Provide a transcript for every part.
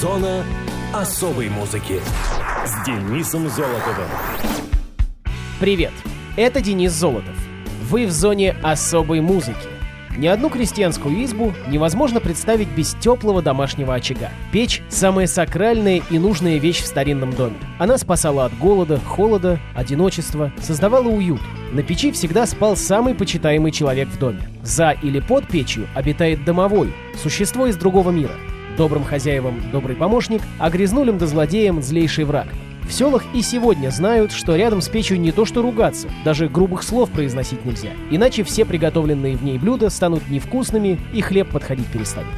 Зона особой музыки с Денисом Золотовым. Привет, это Денис Золотов. Вы в зоне особой музыки. Ни одну крестьянскую избу невозможно представить без теплого домашнего очага. Печь – самая сакральная и нужная вещь в старинном доме. Она спасала от голода, холода, одиночества, создавала уют. На печи всегда спал самый почитаемый человек в доме. За или под печью обитает домовой, существо из другого мира. Добрым хозяевам добрый помощник, а грязнулям да злодеям злейший враг. В селах и сегодня знают, что рядом с печью не то что ругаться, даже грубых слов произносить нельзя. Иначе все приготовленные в ней блюда станут невкусными и хлеб подходить перестанет.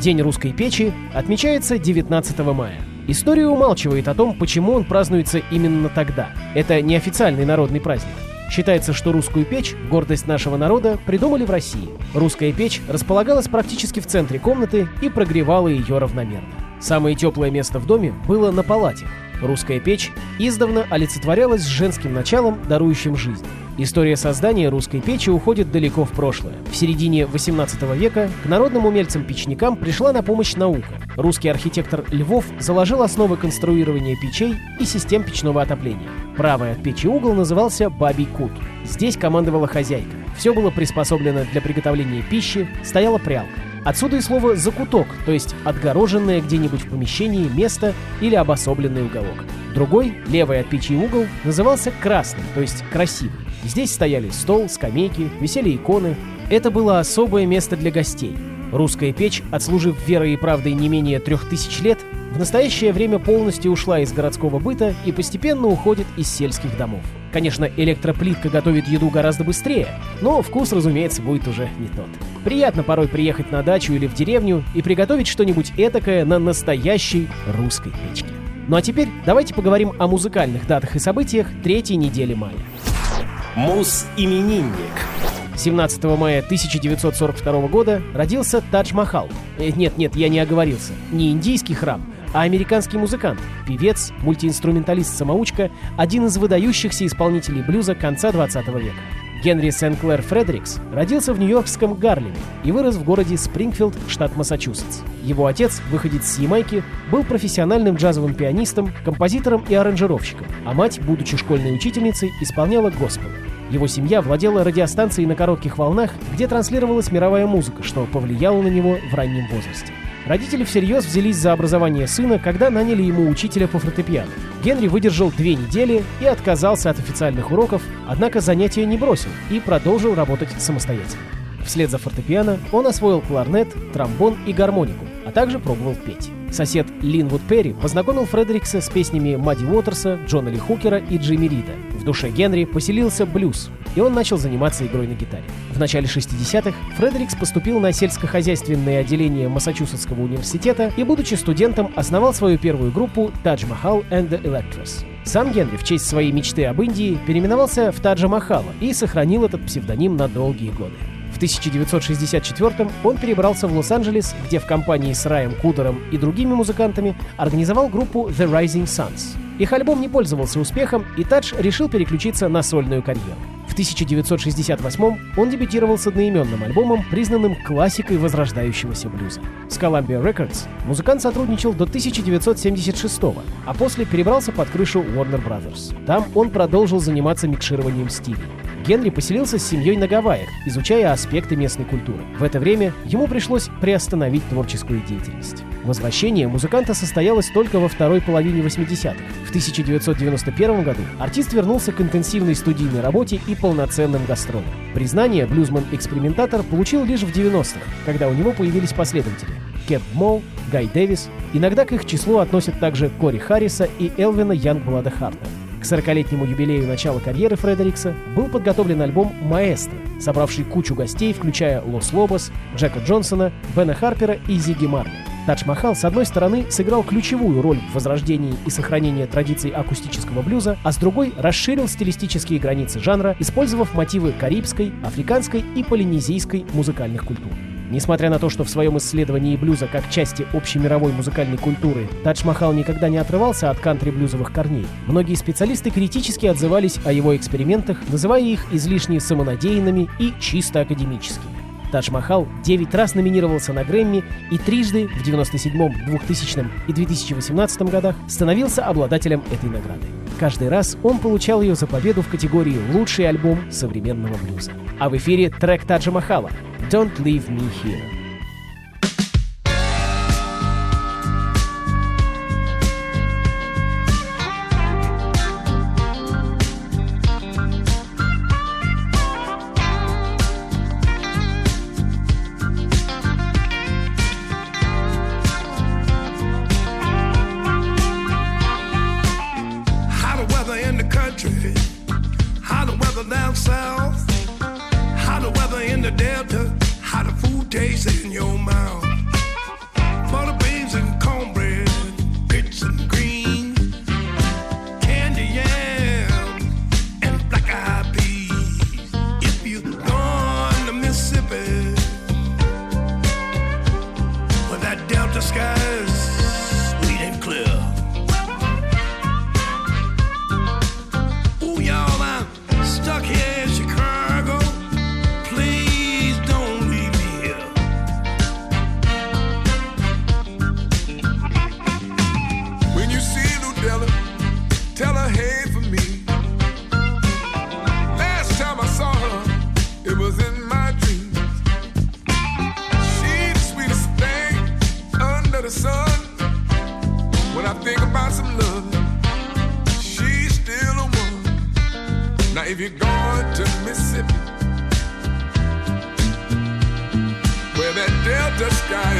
День русской печи отмечается 19 мая. История умалчивает о том, почему он празднуется именно тогда. Это неофициальный народный праздник. Считается, что русскую печь, гордость нашего народа, придумали в России. Русская печь располагалась практически в центре комнаты и прогревала ее равномерно. Самое теплое место в доме было на палате. Русская печь издавна олицетворялась женским началом, дарующим жизнь. История создания русской печи уходит далеко в прошлое. В середине XVIII века к народным умельцам-печникам пришла на помощь наука. Русский архитектор Львов заложил основы конструирования печей и систем печного отопления. Правый от печи угол назывался «бабий кут». Здесь командовала хозяйка. Все было приспособлено для приготовления пищи, стояла прялка. Отсюда и слово «закуток», то есть отгороженное где-нибудь в помещении место или обособленный уголок. Другой, левый от печи угол, назывался «красным», то есть «красивый». Здесь стояли стол, скамейки, висели иконы. Это было особое место для гостей. Русская печь, отслужив верой и правдой не менее 3000 лет, в настоящее время полностью ушла из городского быта и постепенно уходит из сельских домов. Конечно, электроплитка готовит еду гораздо быстрее, но вкус, разумеется, будет уже не тот. Приятно порой приехать на дачу или в деревню и приготовить что-нибудь этакое на настоящей русской печке. Ну а теперь давайте поговорим о музыкальных датах и событиях третьей недели мая. Мус-именинник. 17 мая 1942 года родился Тадж-Махал. Нет, я не оговорился. Не индийский храм, а американский музыкант, певец, мультиинструменталист-самоучка, один из выдающихся исполнителей блюза конца 20 века. Генри Сен-Клер Фредерикс родился в нью-йоркском Гарлеме и вырос в городе Спрингфилд, штат Массачусетс. Его отец, выходец с Ямайки, был профессиональным джазовым пианистом, композитором и аранжировщиком, а мать, будучи школьной учительницей, исполняла госпелы. Его семья владела радиостанцией на коротких волнах, где транслировалась мировая музыка, что повлияло на него в раннем возрасте. Родители всерьез взялись за образование сына, когда наняли ему учителя по фортепиано. Генри выдержал 2 недели и отказался от официальных уроков, однако занятия не бросил и продолжил работать самостоятельно. Вслед за фортепиано он освоил кларнет, тромбон и гармонику, а также пробовал петь. Сосед Линвуд Перри познакомил Фредерикса с песнями Мадди Уотерса, Джона Ли Хукера и Джимми Рида. В душе Генри поселился блюз, и он начал заниматься игрой на гитаре. В начале 60-х Фредерикс поступил на сельскохозяйственное отделение Массачусетского университета и, будучи студентом, основал свою первую группу «Тадж-Махал and the Electras». Сам Генри в честь своей мечты об Индии переименовался в Таджа-Махала и сохранил этот псевдоним на долгие годы. В 1964-м он перебрался в Лос-Анджелес, где в компании с Раем Кудером и другими музыкантами организовал группу The Rising Suns. Их альбом не пользовался успехом, и Тадж решил переключиться на сольную карьеру. В 1968-м он дебютировал с одноименным альбомом, признанным классикой возрождающегося блюза. С Columbia Records музыкант сотрудничал до 1976-го, а после перебрался под крышу Warner Brothers. Там он продолжил заниматься микшированием стилей. Генри поселился с семьей на Гавайях, изучая аспекты местной культуры. В это время ему пришлось приостановить творческую деятельность. Возвращение музыканта состоялось только во второй половине 80-х. В 1991 году артист вернулся к интенсивной студийной работе и полноценным гастролам. Признание блюзмен-экспериментатор получил лишь в 90-х, когда у него появились последователи — Кеб Мо, Гай Дэвис. Иногда к их числу относят также Кори Харриса и Элвина Янгблада Харта. К 40-летнему юбилею начала карьеры Фредерикса был подготовлен альбом «Маэстро», собравший кучу гостей, включая Лос Лобос, Джека Джонсона, Бена Харпера и Зигги Марли. Тадж-Махал, с одной стороны, сыграл ключевую роль в возрождении и сохранении традиций акустического блюза, а с другой расширил стилистические границы жанра, использовав мотивы карибской, африканской и полинезийской музыкальных культур. Несмотря на то, что в своем исследовании блюза как части общемировой музыкальной культуры Тадж-Махал никогда не отрывался от кантри-блюзовых корней, многие специалисты критически отзывались о его экспериментах, называя их излишне самонадеянными и чисто академическими. Тадж-Махал 9 раз номинировался на Грэмми и трижды в 1997, 2000 и 2018 годах становился обладателем этой награды. Каждый раз он получал ее за победу в категории «Лучший альбом современного блюза». А в эфире трек Таджа-Махала «Don't Leave Me Here». Sky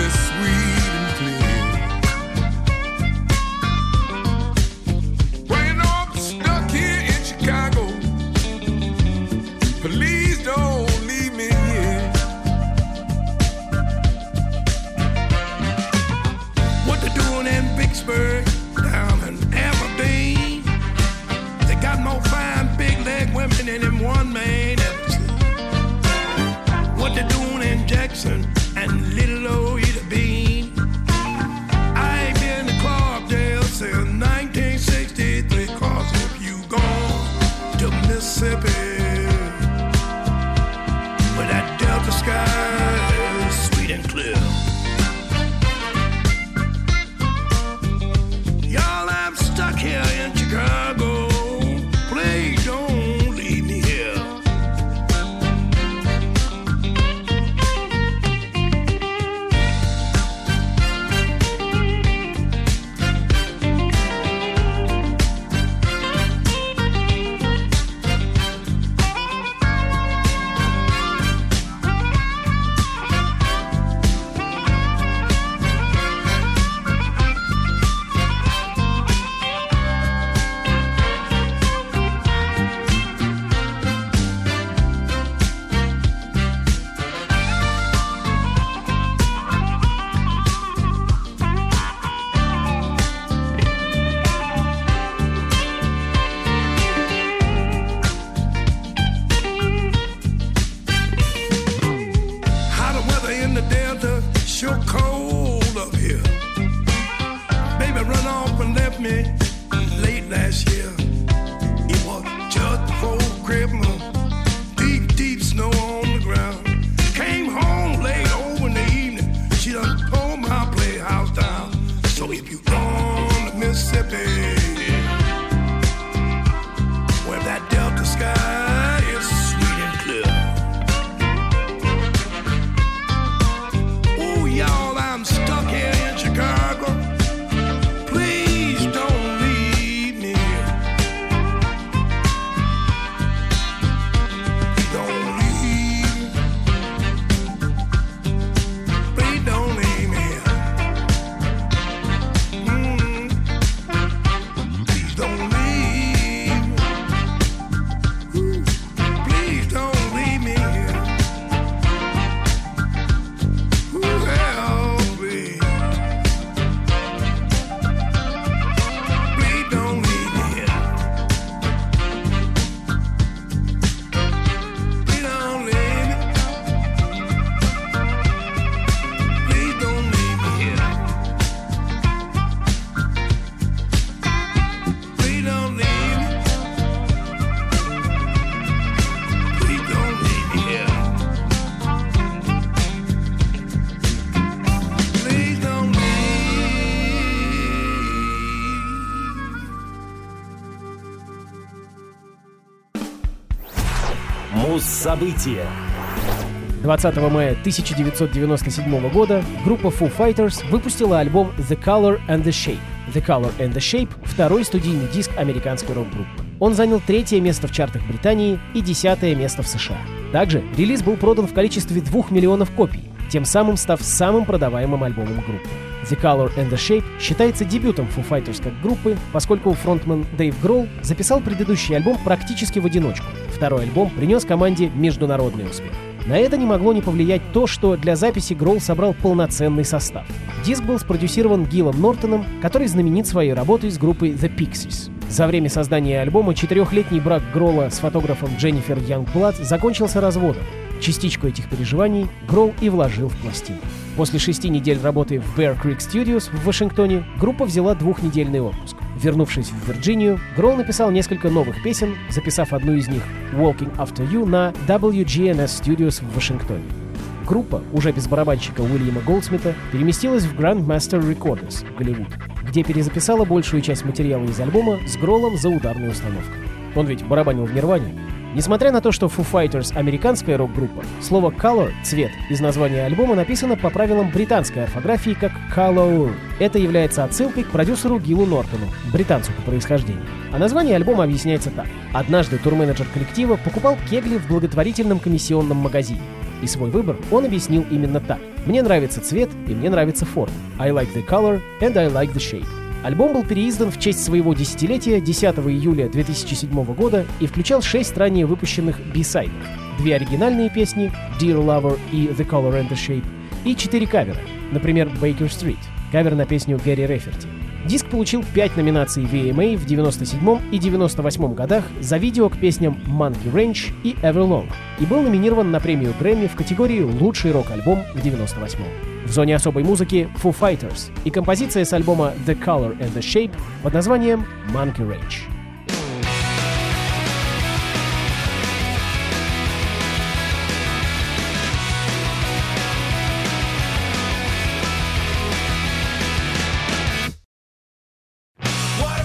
is sweet and clear. Фокус события. 20 мая 1997 года группа Foo Fighters выпустила альбом The Color and the Shape. The Color and the Shape — второй студийный диск американской рок-группы. Он занял 3-е место в чартах Британии и 10-е место в США. Также релиз был продан в количестве 2 миллионов копий, тем самым став самым продаваемым альбомом группы. The Color and the Shape считается дебютом Foo Fighters как группы, поскольку фронтмен Дэйв Грол записал предыдущий альбом практически в одиночку. Второй альбом принес команде международный успех. На это не могло не повлиять то, что для записи Грол собрал полноценный состав. Диск был спродюсирован Гиллом Нортоном, который знаменит своей работой с группой The Pixies. За время создания альбома 4-летний брак Грола с фотографом Дженнифер Янгплат закончился разводом. Частичку этих переживаний Грол и вложил в пластину. После 6 недель работы в Bear Creek Studios в Вашингтоне группа взяла 2-недельный отпуск. Вернувшись в Вирджинию, Грол написал несколько новых песен, записав одну из них «Walking After You» на WGNS Studios в Вашингтоне. Группа, уже без барабанщика Уильяма Голдсмита, переместилась в Grandmaster Recordings в Голливуд, где перезаписала большую часть материала из альбома с Гролом за ударной установкой. Он ведь барабанил в Нирване. Несмотря на то, что Foo Fighters — американская рок-группа, слово «color» — «цвет» из названия альбома написано по правилам британской орфографии как «color». Это является отсылкой к продюсеру Гиллу Нортону, британцу по происхождению. А название альбома объясняется так. Однажды турменеджер коллектива покупал кегли в благотворительном комиссионном магазине. И свой выбор он объяснил именно так. «Мне нравится цвет и мне нравится форма. I like the color and I like the shape». Альбом был переиздан в честь своего десятилетия 10 июля 2007 года и включал 6 ранее выпущенных би-сайдов, 2 оригинальные песни «Dear Lover» и «The Color and the Shape» и 4 кавера, например, «Baker Street», кавер на песню Гэри Рэферти. Диск получил 5 номинаций VMA в 97 и 98 годах за видео к песням «Monkey Ranch» и «Everlong» и был номинирован на премию Грэмми в категории «Лучший рок-альбом» в 98-м. В зоне особой музыки Foo Fighters и композиция с альбома The Color and the Shape под названием Monkey Ranch. What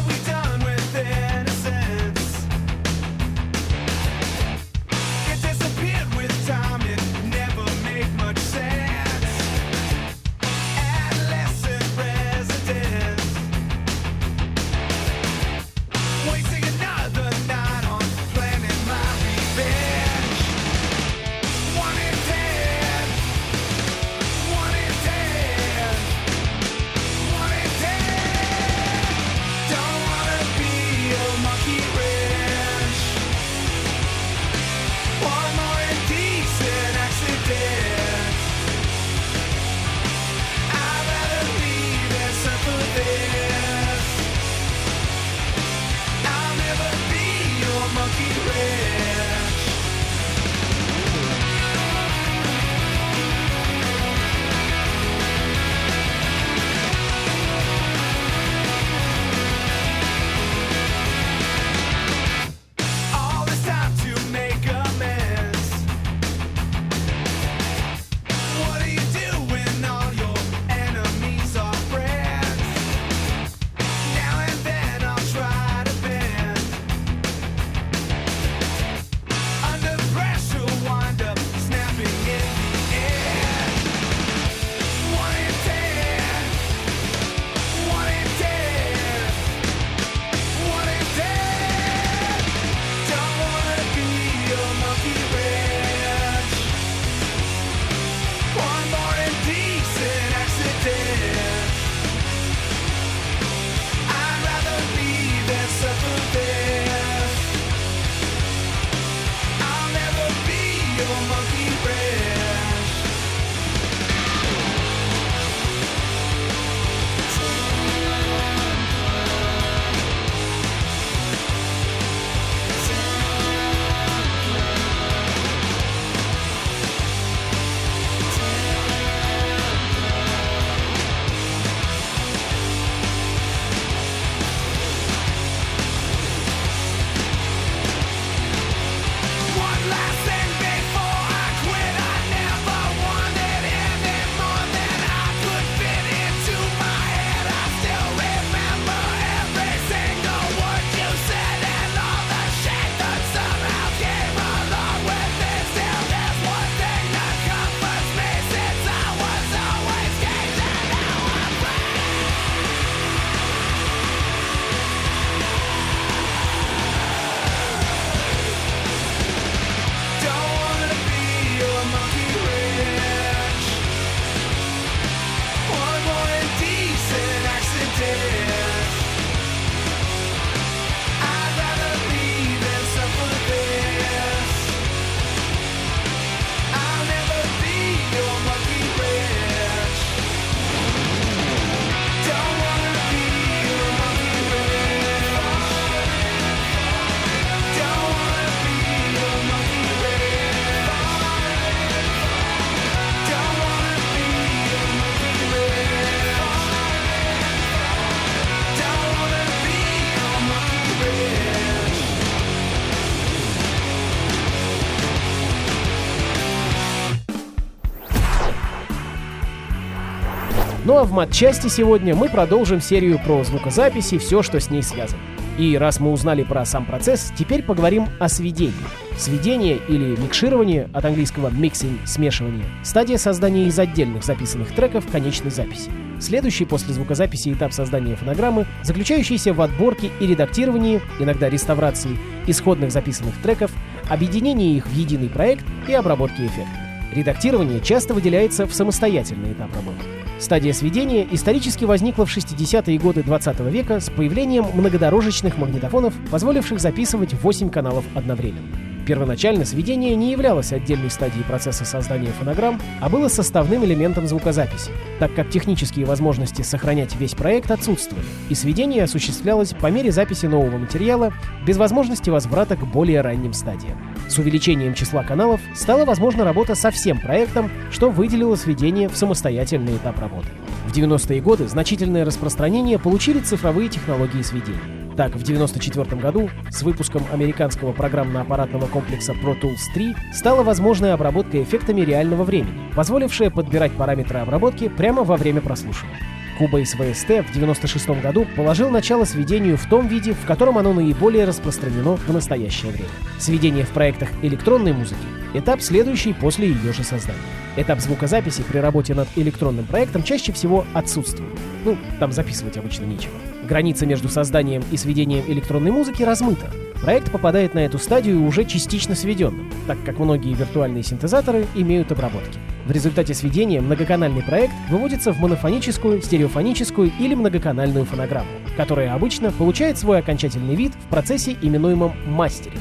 Ну а в матчасти сегодня мы продолжим серию про звукозапись и все, что с ней связано. И раз мы узнали про сам процесс, теперь поговорим о сведении. Сведение или микширование, от английского mixing – смешивание, стадия создания из отдельных записанных треков конечной записи. Следующий после звукозаписи этап создания фонограммы, заключающийся в отборке и редактировании, иногда реставрации, исходных записанных треков, объединении их в единый проект и обработке эффекта. Редактирование часто выделяется в самостоятельный этап работы. Стадия сведения исторически возникла в 60-е годы 20 века с появлением многодорожечных магнитофонов, позволивших записывать 8 каналов одновременно. Первоначально сведение не являлось отдельной стадией процесса создания фонограмм, а было составным элементом звукозаписи, так как технические возможности сохранять весь проект отсутствовали, и сведение осуществлялось по мере записи нового материала без возможности возврата к более ранним стадиям. С увеличением числа каналов стала возможна работа со всем проектом, что выделило сведение в самостоятельный этап работы. В 90-е годы значительное распространение получили цифровые технологии сведения. Так, в 1994 году с выпуском американского программно-аппаратного комплекса Pro Tools 3 стала возможной обработка эффектами реального времени, позволившая подбирать параметры обработки прямо во время прослушивания. Cubase VST в 1996 году положил начало сведению в том виде, в котором оно наиболее распространено в настоящее время. Сведение в проектах электронной музыки — этап, следующий после ее же создания. Этап звукозаписи при работе над электронным проектом чаще всего отсутствует. Там записывать обычно нечего. Граница между созданием и сведением электронной музыки размыта. Проект попадает на эту стадию уже частично сведенным, так как многие виртуальные синтезаторы имеют обработки. В результате сведения многоканальный проект выводится в монофоническую, стереофоническую или многоканальную фонограмму, которая обычно получает свой окончательный вид в процессе, именуемом мастеринг.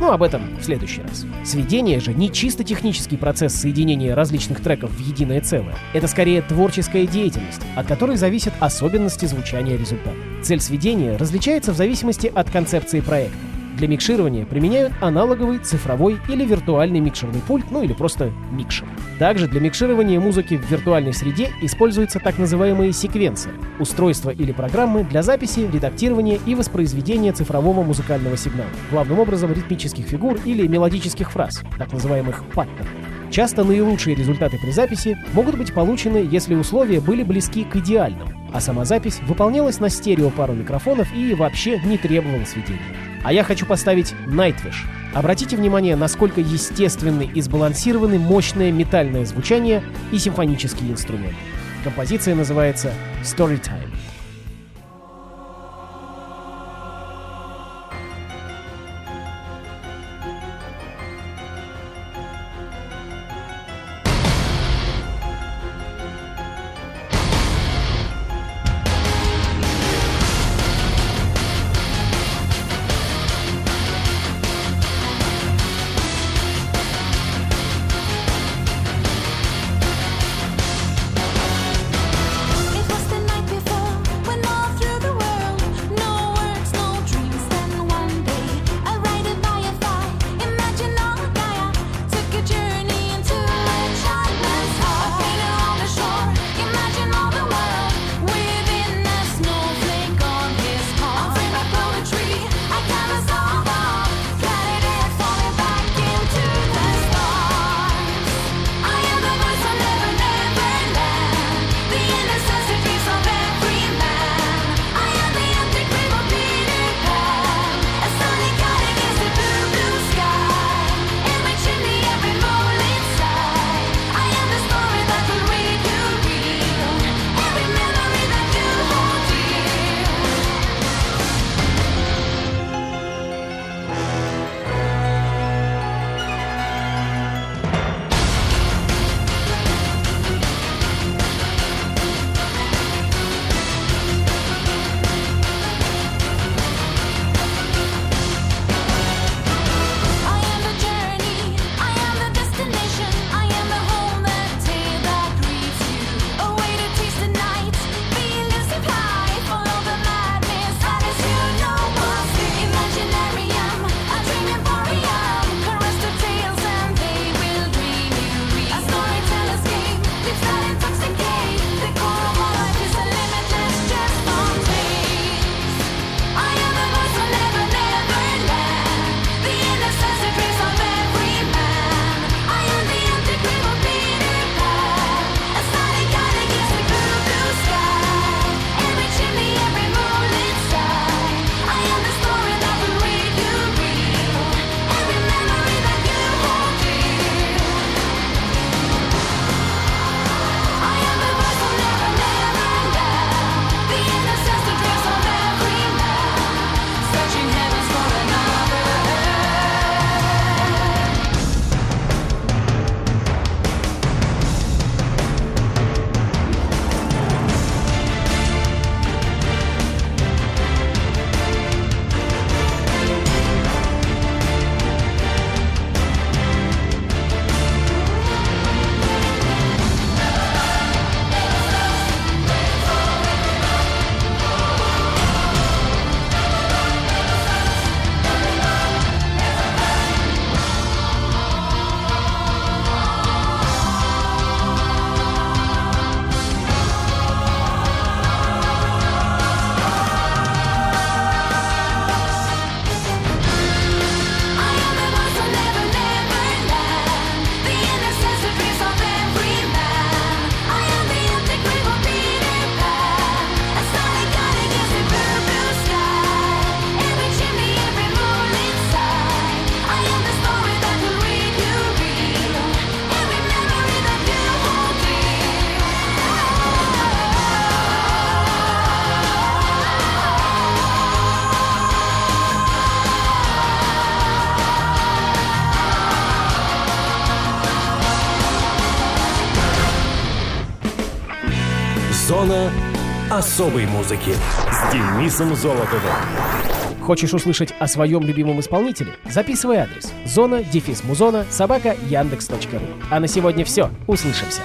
Об этом в следующий раз. Сведение же не чисто технический процесс соединения различных треков в единое целое. Это скорее творческая деятельность, от которой зависят особенности звучания результата. Цель сведения различается в зависимости от концепции проекта. Для микширования применяют аналоговый, цифровой или виртуальный микшерный пульт, или просто микшер. Также для микширования музыки в виртуальной среде используются так называемые секвенсы — устройства или программы для записи, редактирования и воспроизведения цифрового музыкального сигнала, главным образом ритмических фигур или мелодических фраз, так называемых паттернов. Часто наилучшие результаты при записи могут быть получены, если условия были близки к идеальным, а сама запись выполнялась на стерео пару микрофонов и вообще не требовала сведения. А я хочу поставить Nightwish. Обратите внимание, насколько естественны и сбалансированы мощное метальное звучание и симфонические инструменты. Композиция называется Storytime. Зона особой музыки с Денисом Золотовым. Хочешь услышать о своем любимом исполнителе? Записывай адрес: zona-muzona@yandex.ru. А на сегодня все. Услышимся.